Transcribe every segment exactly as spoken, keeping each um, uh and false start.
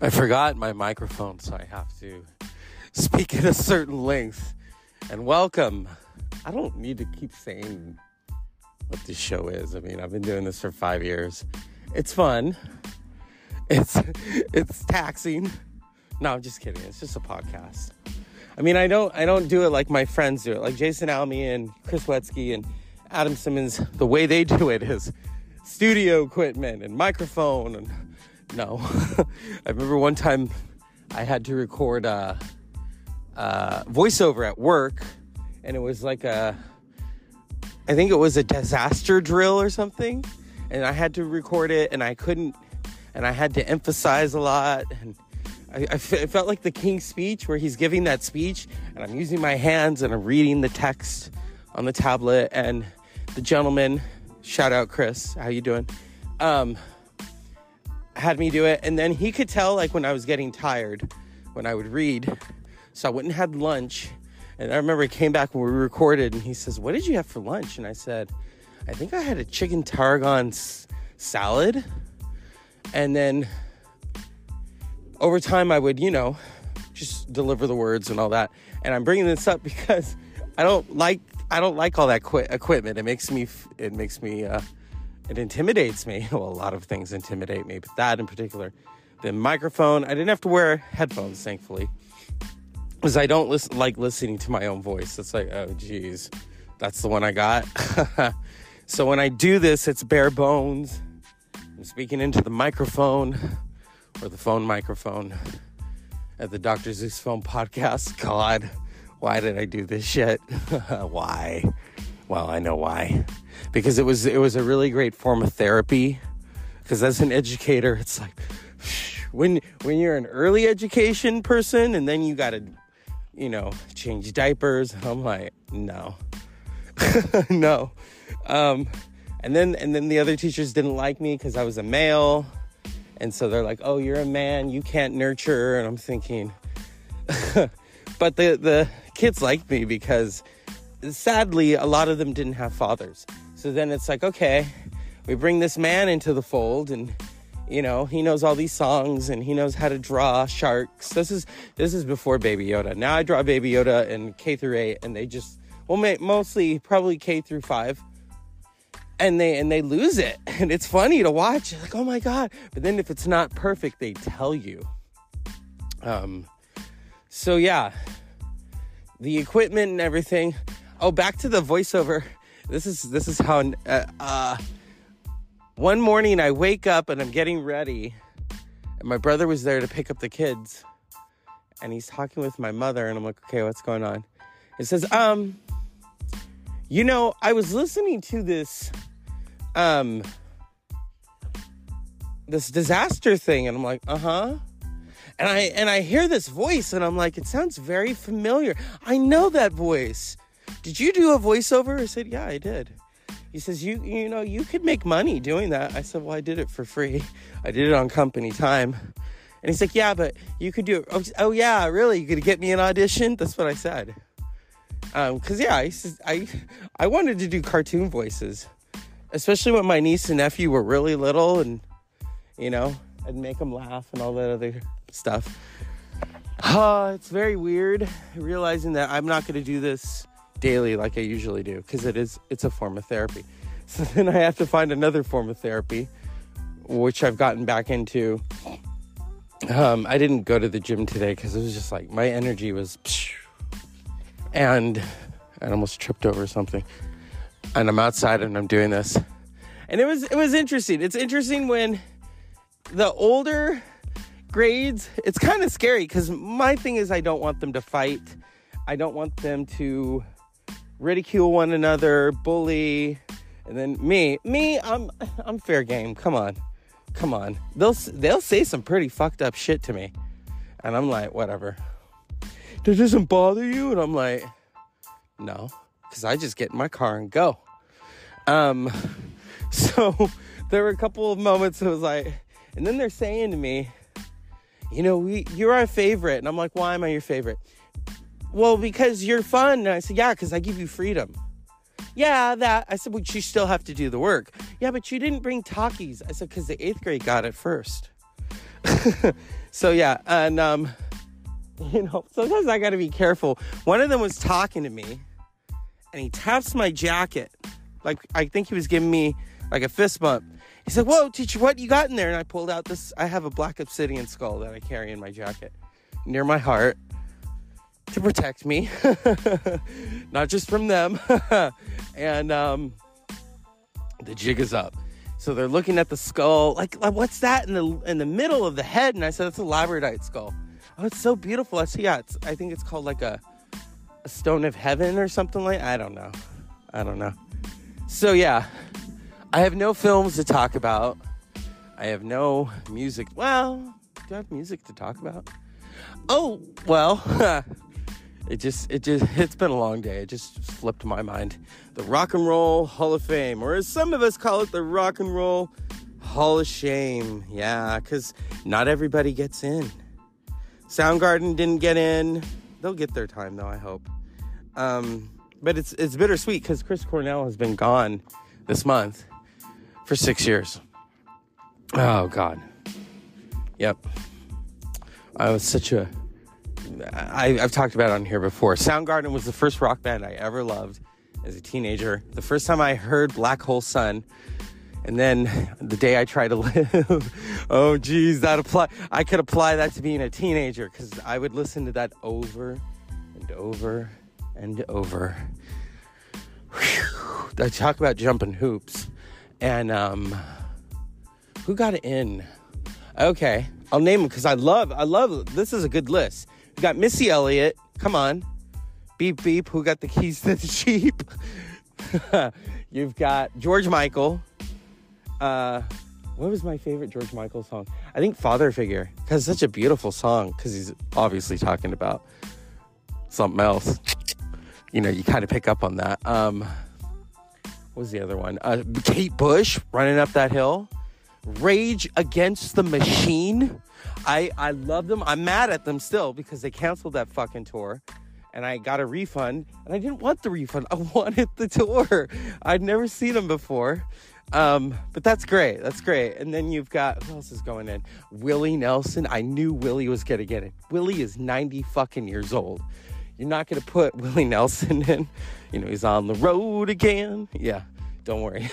I forgot my microphone, so I have to speak at a certain length. And welcome. I don't need to keep saying what this show is. I mean, I've been doing this for five years. It's fun. It's it's taxing. No, I'm just kidding. It's just a podcast. I mean, I don't I don't do it like my friends do it, like Jason Almey and Chris Wetzky and Adam Simmons. The way they do it is studio equipment and microphone and no. I remember one time I had to record a, a voiceover at work, and it was like a, I think it was a disaster drill or something, and I had to record it, and I couldn't, and I had to emphasize a lot, and I, I f- it felt like the King's Speech where he's giving that speech, and I'm using my hands and I'm reading the text on the tablet, and the gentleman, shout out Chris, how you doing? Um... had me do it, and then he could tell like when I was getting tired when I would read, so I went and had lunch. And I remember he came back when we recorded and he says, "What did you have for lunch?" And I said, "I think I had a chicken tarragon s- salad and then over time I would, you know, just deliver the words and all that. And I'm bringing this up because I don't like I don't like all that qu- equipment. It makes me it makes me uh It intimidates me. Well, a lot of things intimidate me, but that in particular, the microphone. I didn't have to wear headphones, thankfully, because I don't listen, like listening to my own voice. It's like, oh, geez, that's the one I got. So when I do this, it's bare bones. I'm speaking into the microphone or the phone microphone at the Doctor Zeus Film Podcast. God, why did I do this shit? Why? Well, I know why. Because it was it was a really great form of therapy. Because as an educator, it's like when when you're an early education person and then you gotta, you know, change diapers. I'm like, no, no. Um, and then and then the other teachers didn't like me because I was a male, and so they're like, oh, you're a man, you can't nurture. And I'm thinking, but the the kids liked me because sadly a lot of them didn't have fathers. So then it's like, okay, we bring this man into the fold, and you know, he knows all these songs and he knows how to draw sharks. This is this is before Baby Yoda. Now I draw Baby Yoda in K through eight, and they just well, mostly probably K through five, and they and they lose it, and it's funny to watch. Like, oh my god! But then if it's not perfect, they tell you. Um, so yeah, the equipment and everything. Oh, back to the voiceover. This is this is how uh, uh, one morning I wake up and I'm getting ready, and my brother was there to pick up the kids, and he's talking with my mother, and I'm like, okay, what's going on? It says, um, you know, I was listening to this, um, this disaster thing, and I'm like, uh huh, and I and I hear this voice, and I'm like, it sounds very familiar. I know that voice. Did you do a voiceover? I said, yeah, I did. He says, you you know, you could make money doing that. I said, well, I did it for free. I did it on company time. And he's like, yeah, but you could do it. Oh, oh yeah, really? You could get me an audition? That's what I said. Um, Because, yeah, I, I, I wanted to do cartoon voices, especially when my niece and nephew were really little. And, you know, I'd make them laugh and all that other stuff. Uh, it's very weird realizing that I'm not going to do this daily like I usually do, because it is it's a form of therapy. So then I have to find another form of therapy, which I've gotten back into. um I didn't go to the gym today because it was just like my energy was psh, and I almost tripped over something, and I'm outside and I'm doing this, and it was it was interesting. It's interesting when the older grades, it's kind of scary, because my thing is I don't want them to fight. I don't want them to ridicule one another, bully, and then me, me, I'm, I'm fair game. Come on, come on. They'll, they'll say some pretty fucked up shit to me, and I'm like, whatever. That doesn't bother you? And I'm like, no, because I just get in my car and go. Um, so there were a couple of moments that was like, and then they're saying to me, you know, we, you're our favorite, and I'm like, why am I your favorite? Well, because you're fun. And I said, yeah, because I give you freedom. Yeah, that. I said, but you still have to do the work. Yeah, but you didn't bring talkies. I said, because the eighth grade got it first. So yeah, and um, you know, sometimes I got to be careful. One of them was talking to me, and he taps my jacket, like I think he was giving me like a fist bump. He said, "Whoa, teacher, what you got in there?" And I pulled out this. I have a black obsidian skull that I carry in my jacket, near my heart, to protect me, not just from them. And um, the jig is up. So they're looking at the skull, like, like, what's that in the in the middle of the head? And I said, that's a labradorite skull. Oh, it's so beautiful. I said, yeah, it's, I think it's called like a, a stone of heaven or something like I don't know. I don't know. So, yeah, I have no films to talk about. I have no music. Well, do I have music to talk about? Oh, well, it just, it just, it's been a long day. It just slipped my mind. The Rock and Roll Hall of Fame, or as some of us call it, the Rock and Roll Hall of Shame. Yeah, because not everybody gets in. Soundgarden didn't get in. They'll get their time, though, I hope. Um, but it's it's bittersweet because Chris Cornell has been gone this month for six years. Oh, God. Yep. I was such a... I, I've talked about it on here before. Soundgarden was the first rock band I ever loved as a teenager. The first time I heard Black Hole Sun, and then The Day I Tried to Live. Oh, geez, that apply. I could apply that to being a teenager because I would listen to that over and over and over. Whew. I talk about jumping hoops. And um, who got it in? Okay, I'll name them because I love, I love, this is a good list. We got Missy Elliott, come on. Beep, beep, who got the keys to the Jeep? You've got George Michael. Uh, what was my favorite George Michael song? I think Father Figure. Because such a beautiful song. Because he's obviously talking about something else. You know, you kind of pick up on that. Um, what was the other one? Uh, Kate Bush, Running Up That Hill. Rage Against the Machine. I, I love them. I'm mad at them still because they canceled that fucking tour. And I got a refund. And I didn't want the refund. I wanted the tour. I'd never seen them before. Um, but that's great. That's great. And then you've got... Who else is going in? Willie Nelson. I knew Willie was going to get it. Willie is ninety fucking years old. You're not going to put Willie Nelson in. You know, he's on the road again. Yeah. Don't worry.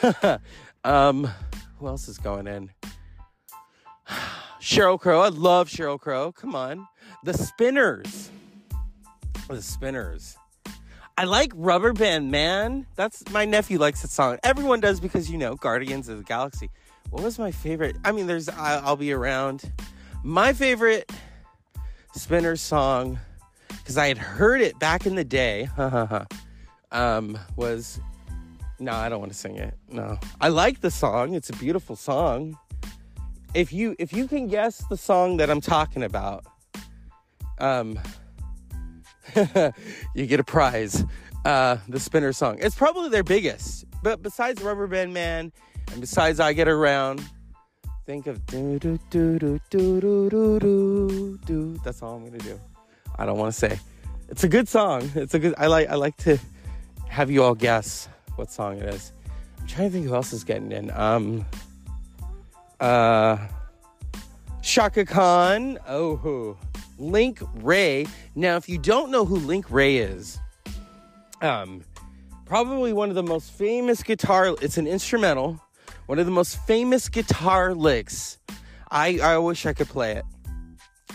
um... Who else is going in? Sheryl Crow. I love Sheryl Crow. Come on. The Spinners. The Spinners. I like Rubberband Man. That's my nephew likes that song. Everyone does because, you know, Guardians of the Galaxy. What was my favorite? I mean, there's I'll Be Around. My favorite Spinners song, because I had heard it back in the day, um, was... No, I don't want to sing it. No. I like the song. It's a beautiful song. If you if you can guess the song that I'm talking about, um, you get a prize. Uh, the Spinner song. It's probably their biggest. But besides Rubberband Man and besides I Get Around, think of do do do do do do do do. That's all I'm gonna do. I don't want to say. It's a good song. It's a good. I like. I like to have you all guess what song it is. I'm trying to think who else is getting in. Um, uh, Shaka Khan. Oh, who? Link Ray. Now, if you don't know who Link Ray is, um, probably one of the most famous guitar... It's an instrumental. One of the most famous guitar licks. I, I wish I could play it.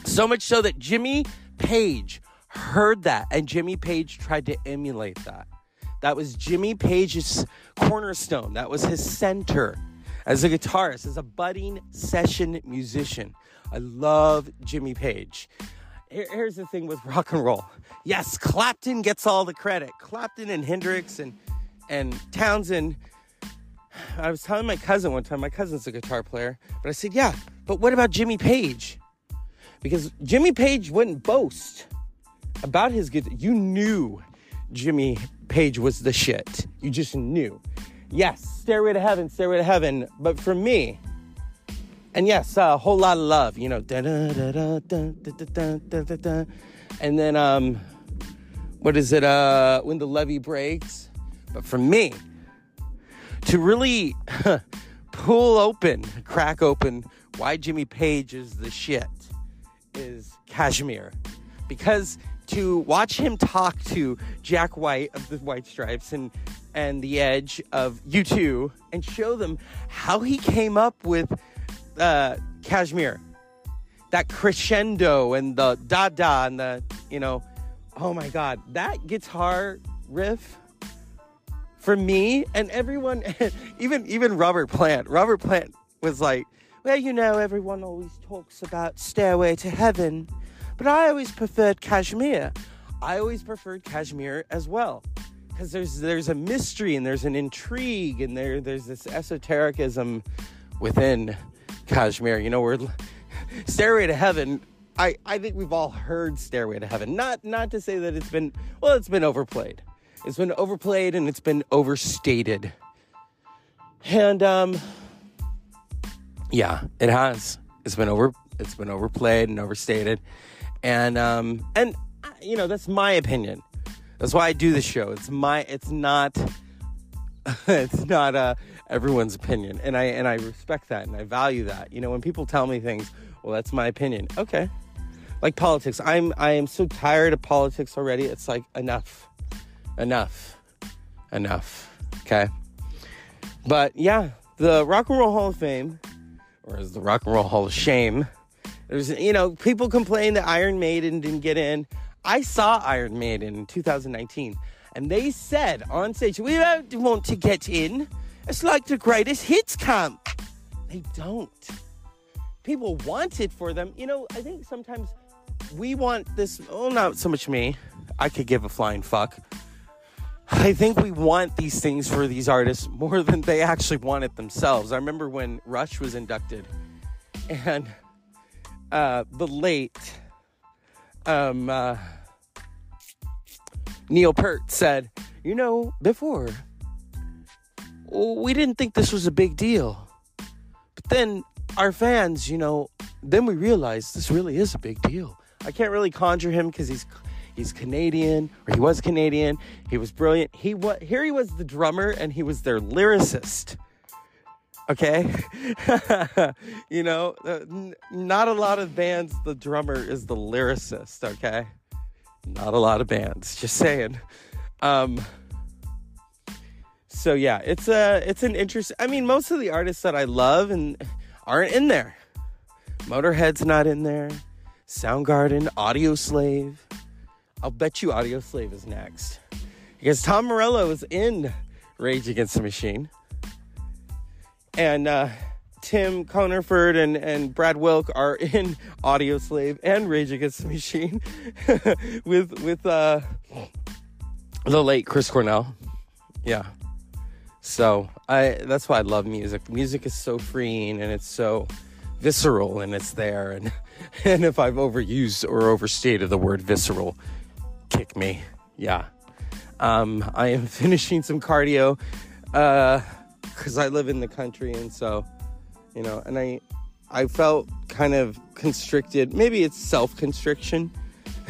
So much so that Jimmy Page heard that, and Jimmy Page tried to emulate that. That was Jimmy Page's cornerstone. That was his center as a guitarist, as a budding session musician. I love Jimmy Page. Here's the thing with rock and roll. Yes, Clapton gets all the credit. Clapton and Hendrix and, and Townsend. I was telling my cousin one time, my cousin's a guitar player, but I said, yeah, but what about Jimmy Page? Because Jimmy Page wouldn't boast about his guitar. You knew Jimmy Page was the shit. You just knew. Yes, Stairway to Heaven, Stairway to Heaven. But for me, and yes, a uh, Whole Lotta Love, you know. Da da da da da da da da da. And then, um, what is it? Uh, When the Levee Breaks. But for me, to really pull open, crack open why Jimmy Page is the shit is Kashmir. Because to watch him talk to Jack White of the White Stripes and, and the Edge of U two and show them how he came up with uh, Kashmir, that crescendo and the da-da and the, you know, oh my God, that guitar riff for me and everyone, even even Robert Plant. Robert Plant was like, well, you know, everyone always talks about Stairway to Heaven, but I always preferred Kashmir. I always preferred Kashmir as well, because there's there's a mystery and there's an intrigue and there there's this esotericism within Kashmir. You know, we're Stairway to Heaven. I, I think we've all heard Stairway to Heaven. Not not to say that it's been, well, it's been overplayed. It's been overplayed and it's been overstated. And um yeah, it has. It's been over it's been overplayed and overstated. And um and you know, that's my opinion. That's why I do this show. It's my it's not it's not uh everyone's opinion. And I and I respect that and I value that. You know, when people tell me things, well, that's my opinion. Okay. Like politics. I'm I am so tired of politics already. It's like enough. Enough. Enough. Okay. But yeah, the Rock and Roll Hall of Fame, or is the Rock and Roll Hall of Shame, there's, you know, people complain that Iron Maiden didn't get in. I saw Iron Maiden in two thousand nineteen, and they said on stage, we don't want to get in. It's like the greatest hits camp. They don't. People want it for them. You know, I think sometimes we want this, oh, not so much me. I could give a flying fuck. I think we want these things for these artists more than they actually want it themselves. I remember when Rush was inducted and uh, the late um, uh, Neil Peart said, you know, before, we didn't think this was a big deal. But then our fans, you know, then we realized this really is a big deal. I can't really conjure him because he's... He's Canadian, or he was Canadian. He was brilliant. He was, here he was the drummer, and he was their lyricist. Okay? You know, not a lot of bands, the drummer is the lyricist, okay? Not a lot of bands, just saying. Um, so, yeah, it's a, it's an interesting... I mean, most of the artists that I love and aren't in there. Motorhead's not in there. Soundgarden, Audioslave... I'll bet you Audioslave is next. Because Tom Morello is in Rage Against the Machine. And uh, Tim Conerford and, and Brad Wilk are in Audioslave and Rage Against the Machine with with uh, the late Chris Cornell. Yeah. So I that's why I love music. Music is so freeing and it's so visceral and it's there. And, and if I've overused or overstated the word visceral... Kick me. Yeah. Um, I am finishing some cardio uh, because I live in the country. And so, you know, and I I felt kind of constricted. Maybe it's self-constriction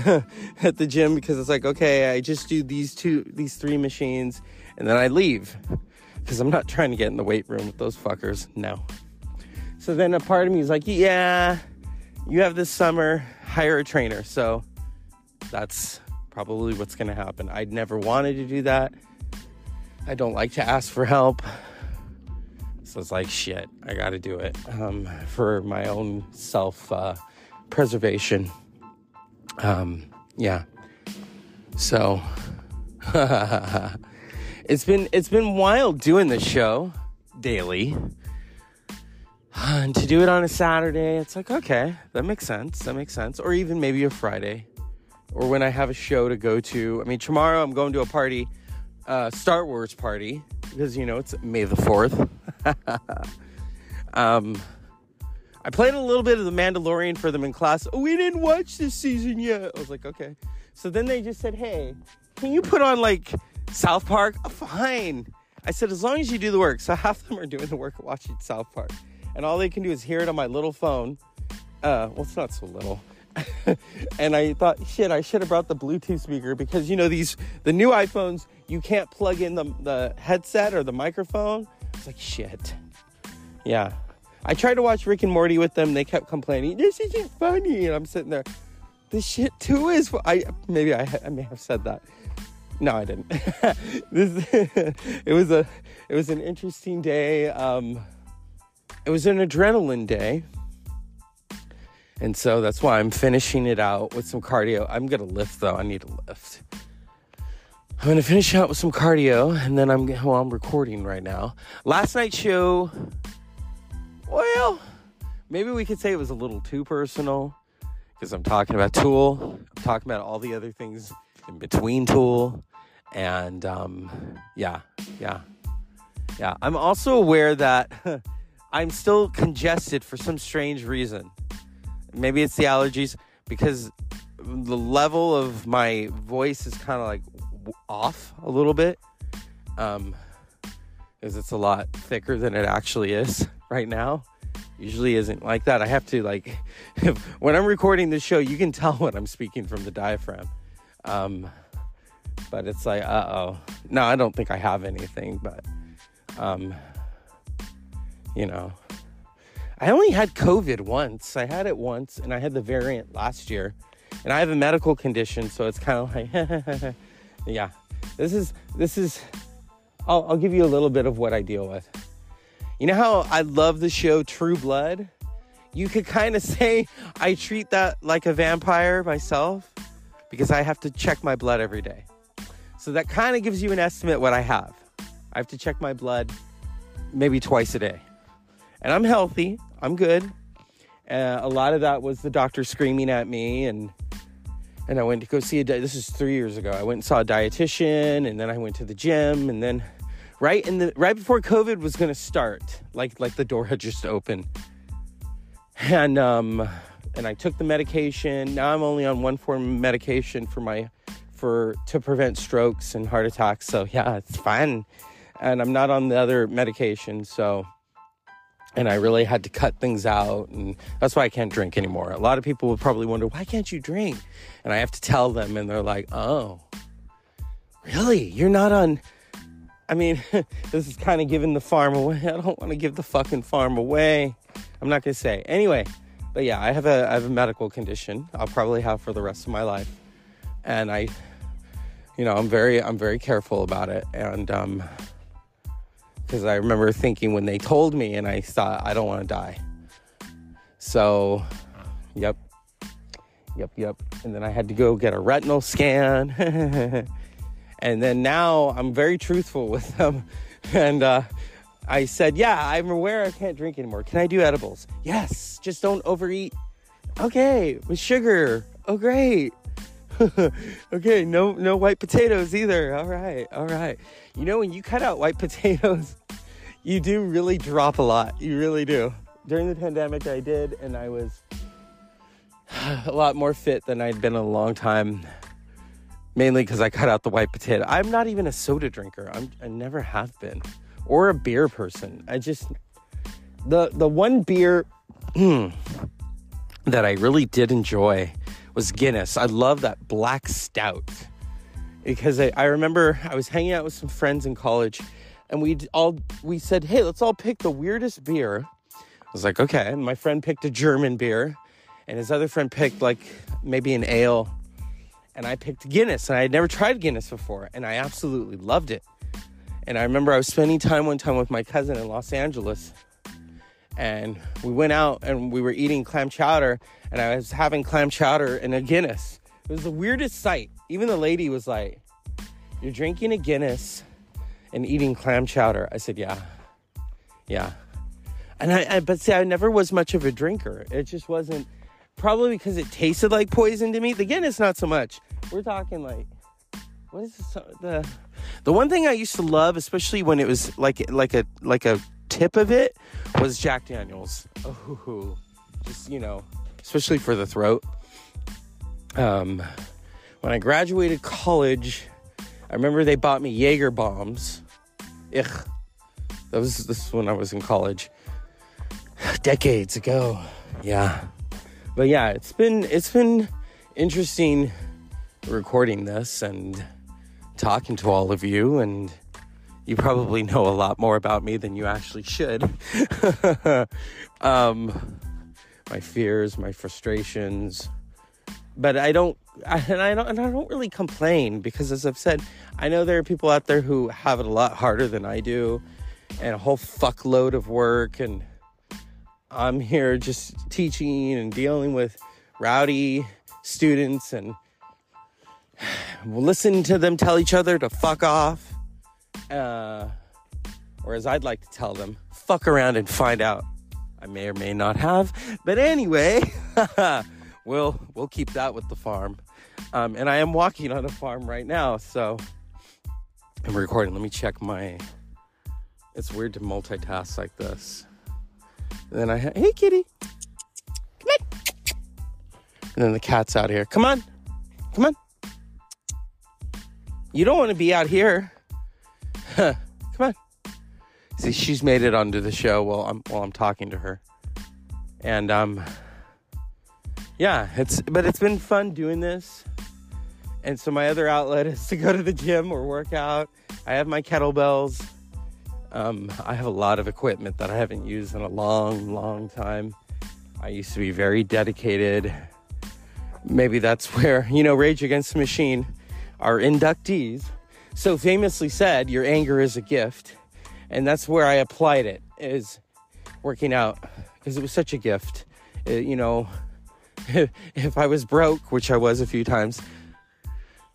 at the gym because it's like, okay, I just do these two, these three machines and then I leave because I'm not trying to get in the weight room with those fuckers. No. So then a part of me is like, yeah, you have this summer, hire a trainer. So that's... probably what's going to happen. I'd never wanted to do that. I don't like to ask for help. So it's like, shit, I got to do it um, for my own self uh, preservation. Um, yeah. So it's been, it's been wild doing this show daily. And to do it on a Saturday, it's like, okay, that makes sense. That makes sense. Or even maybe a Friday. Or when I have a show to go to. I mean, tomorrow I'm going to a party, uh, Star Wars party, because, you know, it's May the fourth. um, I played a little bit of The Mandalorian for them in class. Oh, we didn't watch this season yet. I was like, okay. So then they just said, hey, can you put on, like, South Park? Oh, fine. I said, as long as you do the work. So half of them are doing the work watching South Park. And all they can do is hear it on my little phone. Uh, well, it's not so little. And I thought, shit, I should have brought the Bluetooth speaker because, you know, these, the new iPhones, you can't plug in the, the headset or the microphone. It's like, shit. Yeah. I tried to watch Rick and Morty with them. They kept complaining, this isn't funny. And I'm sitting there, this shit too is. I Maybe I, I may have said that. No, I didn't. this, it was a, it was an interesting day. Um, it was an adrenaline day. And so that's why I'm finishing it out with some cardio. I'm going to lift, though. I need to lift. I'm going to finish out with some cardio, and then I'm, well, I'm recording right now. Last night's show, well, maybe we could say it was a little too personal, because I'm talking about Tool. I'm talking about all the other things in between Tool. And, um, yeah, yeah, yeah. I'm also aware that I'm still congested for some strange reason. Maybe it's the allergies, because the level of my voice is kind of like off a little bit. Um, because it's a lot thicker than it actually is right now. Usually isn't like that. I have to, like, if, when I'm recording this show, you can tell when I'm speaking from the diaphragm. Um, but it's like, uh-oh. No, I don't think I have anything, but, um, you know. I only had COVID once. I had it once, and I had the variant last year. And I have a medical condition, so it's kind of like, yeah. This is, this is, I'll, I'll give you a little bit of what I deal with. You know how I love the show True Blood? You could kind of say I treat that like a vampire myself, because I have to check my blood every day. So that kind of gives you an estimate what I have. I have to check my blood maybe twice a day. And I'm healthy. I'm good. Uh, a lot of that was the doctor screaming at me. And and I went to go see a... Di- this is three years ago. I went and saw a dietitian. And then I went to the gym. And then right in the right before COVID was going to start, like like the door had just opened. And um, and I took the medication. Now I'm only on one form of medication for my for to prevent strokes and heart attacks. So, yeah, it's fine. And I'm not on the other medication, so... And I really had to cut things out, and that's why I can't drink anymore. A lot of people would probably wonder, why can't you drink? And I have to tell them, and they're like, oh, really? You're not on... I mean, this is kind of giving the farm away. I don't want to give the fucking farm away. I'm not going to say. Anyway, but yeah, I have a I have a medical condition I'll probably have for the rest of my life. And I, you know, I'm very, I'm very careful about it, and... um because I remember thinking when they told me, and I thought, I don't want to die. So, yep. Yep, yep. And then I had to go get a retinal scan. And then now I'm very truthful with them. And uh, I said, yeah, I'm aware I can't drink anymore. Can I do edibles? Yes. Just don't overeat. Okay. With sugar. Oh, great. Okay, no no white potatoes either. All right, all right. You know, when you cut out white potatoes, you do really drop a lot. You really do. During the pandemic, I did, and I was a lot more fit than I'd been in a long time, mainly because I cut out the white potato. I'm not even a soda drinker. I'm, I never have been, or a beer person. I just, the, the one beer that I really did enjoy was Guinness. I love that black stout, because I, I remember I was hanging out with some friends in college, and we all we said, hey, let's all pick the weirdest beer. I was like, okay. And my friend picked a German beer, and his other friend picked like maybe an ale, and I picked Guinness. And I had never tried Guinness before, and I absolutely loved it. And I remember I was spending time one time with my cousin in Los Angeles, and we went out and we were eating clam chowder, and I was having clam chowder and a Guinness. It was the weirdest sight. Even the lady was like, you're drinking a Guinness and eating clam chowder. I said, yeah, yeah. And I, I but see, I never was much of a drinker. It just wasn't, probably because it tasted like poison to me. The Guinness, not so much. We're talking like, what is this, the, the one thing I used to love, especially when it was like, like a, like a, tip of it was Jack Daniels. Oh, just, you know, especially for the throat. Um, when I graduated college, I remember they bought me Jaeger bombs. Ugh, that was this was when I was in college, decades ago. Yeah, but yeah, it's been it's been interesting recording this and talking to all of you, and You probably know a lot more about me than you actually should. um, my fears, my frustrations. But I don't, and I don't, and I don't really complain, because, as I've said, I know there are people out there who have it a lot harder than I do, and a whole fuckload of work, and I'm here just teaching and dealing with rowdy students, and listen to them tell each other to fuck off, uh, or as I'd like to tell them, fuck around and find out. I may or may not have, but anyway. We'll, we'll keep that with the farm. Um, and I am walking on a farm right now, so I'm recording. Let me check my... It's weird to multitask like this. And then I... Ha- hey, kitty. Come on. And then the cat's out here. Come on. Come on. You don't want to be out here. Huh. Come on. See, she's made it onto the show while I'm, while I'm talking to her. And, um... yeah, it's but it's been fun doing this. And so my other outlet is to go to the gym or work out. I have my kettlebells. Um, I have a lot of equipment that I haven't used in a long, long time. I used to be very dedicated. Maybe that's where, you know, Rage Against the Machine, our inductees, so famously said, your anger is a gift. And that's where I applied it, is working out. Because it was such a gift, it, you know... If I was broke, which I was a few times,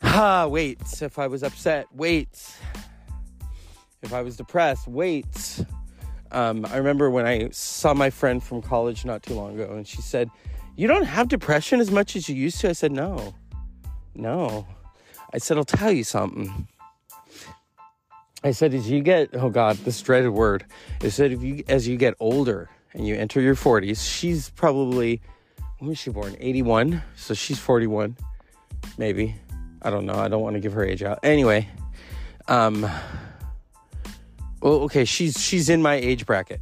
ah, weights. If I was upset, weights. If I was depressed, weights. Um, I remember when I saw my friend from college not too long ago, and she said, you don't have depression as much as you used to. I said, no, no. I said, I'll tell you something. I said, as you get, oh God, this dreaded word. I said, if you, as you get older and you enter your forties, she's probably... When was she born? eighty-one. So she's forty-one. Maybe. I don't know. I don't want to give her age out. Anyway. Um, well, okay. She's she's in my age bracket.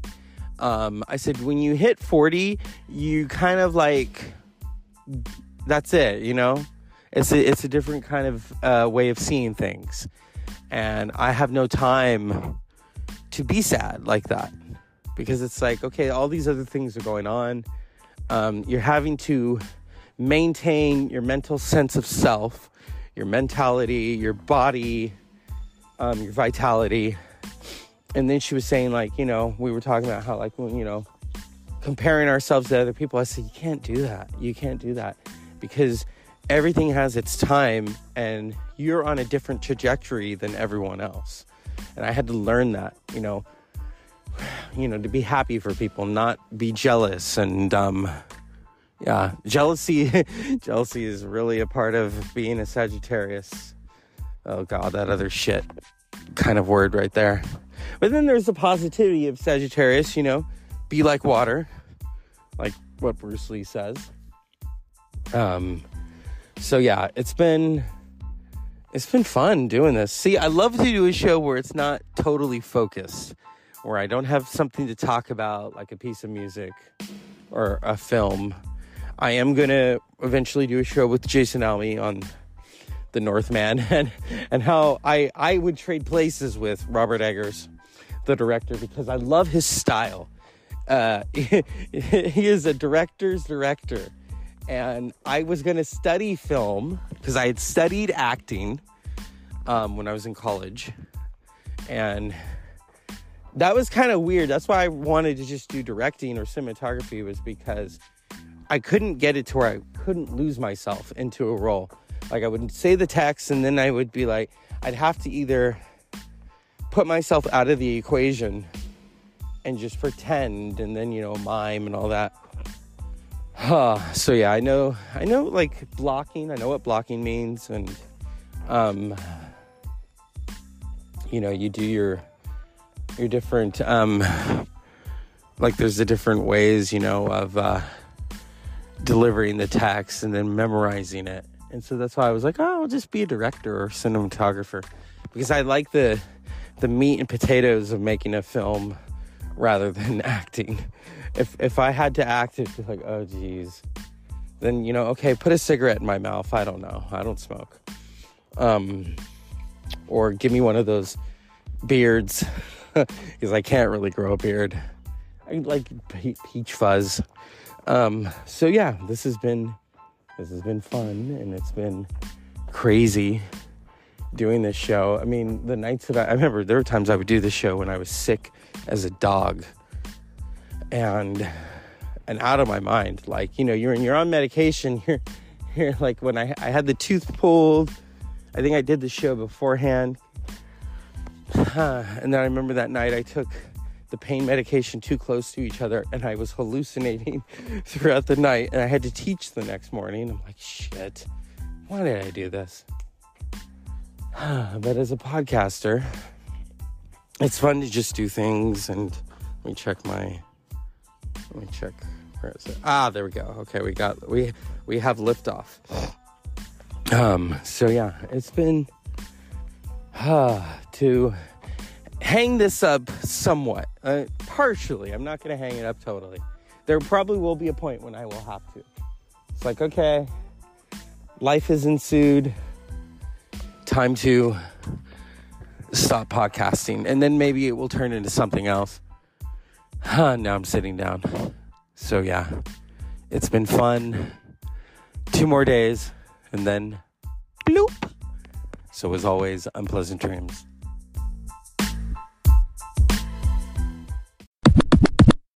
Um, I said, when you hit forty, you kind of like... That's it, you know? It's a, it's a different kind of uh, way of seeing things. And I have no time to be sad like that. Because it's like, okay, all these other things are going on. Um, you're having to maintain your mental sense of self, your mentality, your body, um, your vitality. And then she was saying, like, you know, we were talking about how, like, you know, comparing ourselves to other people. I said, you can't do that. You can't do that, because everything has its time and you're on a different trajectory than everyone else. And I had to learn that, you know. You know, to be happy for people, not be jealous. And um, yeah, jealousy, jealousy is really a part of being a Sagittarius. Oh God, that other shit kind of word right there. But then there's the positivity of Sagittarius, you know, be like water, like what Bruce Lee says. Um, so yeah, it's been, it's been fun doing this. See, I love to do a show where it's not totally focused, where I don't have something to talk about, like a piece of music or a film. I am going to eventually do a show with Jason Almey on The Northman, and, and how I, I would trade places with Robert Eggers, the director, because I love his style. Uh, he is a director's director. And I was going to study film, because I had studied acting um, when I was in college. And... that was kind of weird. That's why I wanted to just do directing or cinematography, was because I couldn't get it to where I couldn't lose myself into a role. Like, I would say the text, and then I would be like, I'd have to either put myself out of the equation and just pretend, and then, you know, mime and all that. Huh. So yeah, I know, I know, like, blocking. I know what blocking means, and um, you know, you do your. Your different, um, like there's the different ways, you know, of uh, delivering the text and then memorizing it. And so that's why I was like, oh, I'll just be a director or cinematographer, because I like the the meat and potatoes of making a film rather than acting. If if I had to act, it'd be like, oh, geez. Then, you know, okay, put a cigarette in my mouth. I don't know. I don't smoke. Um, or give me one of those beards, because I can't really grow a beard. I like peach fuzz. Um, so yeah, this has been, this has been fun, and it's been crazy doing this show. I mean, the nights that I, I remember, there were times I would do this show when I was sick as a dog, and, and out of my mind. Like, you know, you're, you're on medication, you're, you're like, when I, I had the tooth pulled, I think I did the show beforehand, uh, and then I remember that night I took the pain medication too close to each other, and I was hallucinating throughout the night, and I had to teach the next morning. I'm like, shit, why did I do this? But as a podcaster, it's fun to just do things. And let me check my, let me check, where is it? Ah, there we go. Okay, we got, we, we have liftoff. Um, so yeah, it's been, uh, to hang this up somewhat, uh, partially. I'm not going to hang it up totally. There probably will be a point when I will have to. It's like, okay, life has ensued. Time to stop podcasting, and then maybe it will turn into something else. Huh, now I'm sitting down. So yeah, it's been fun. Two more days, and then bloop. So as always, unpleasant dreams.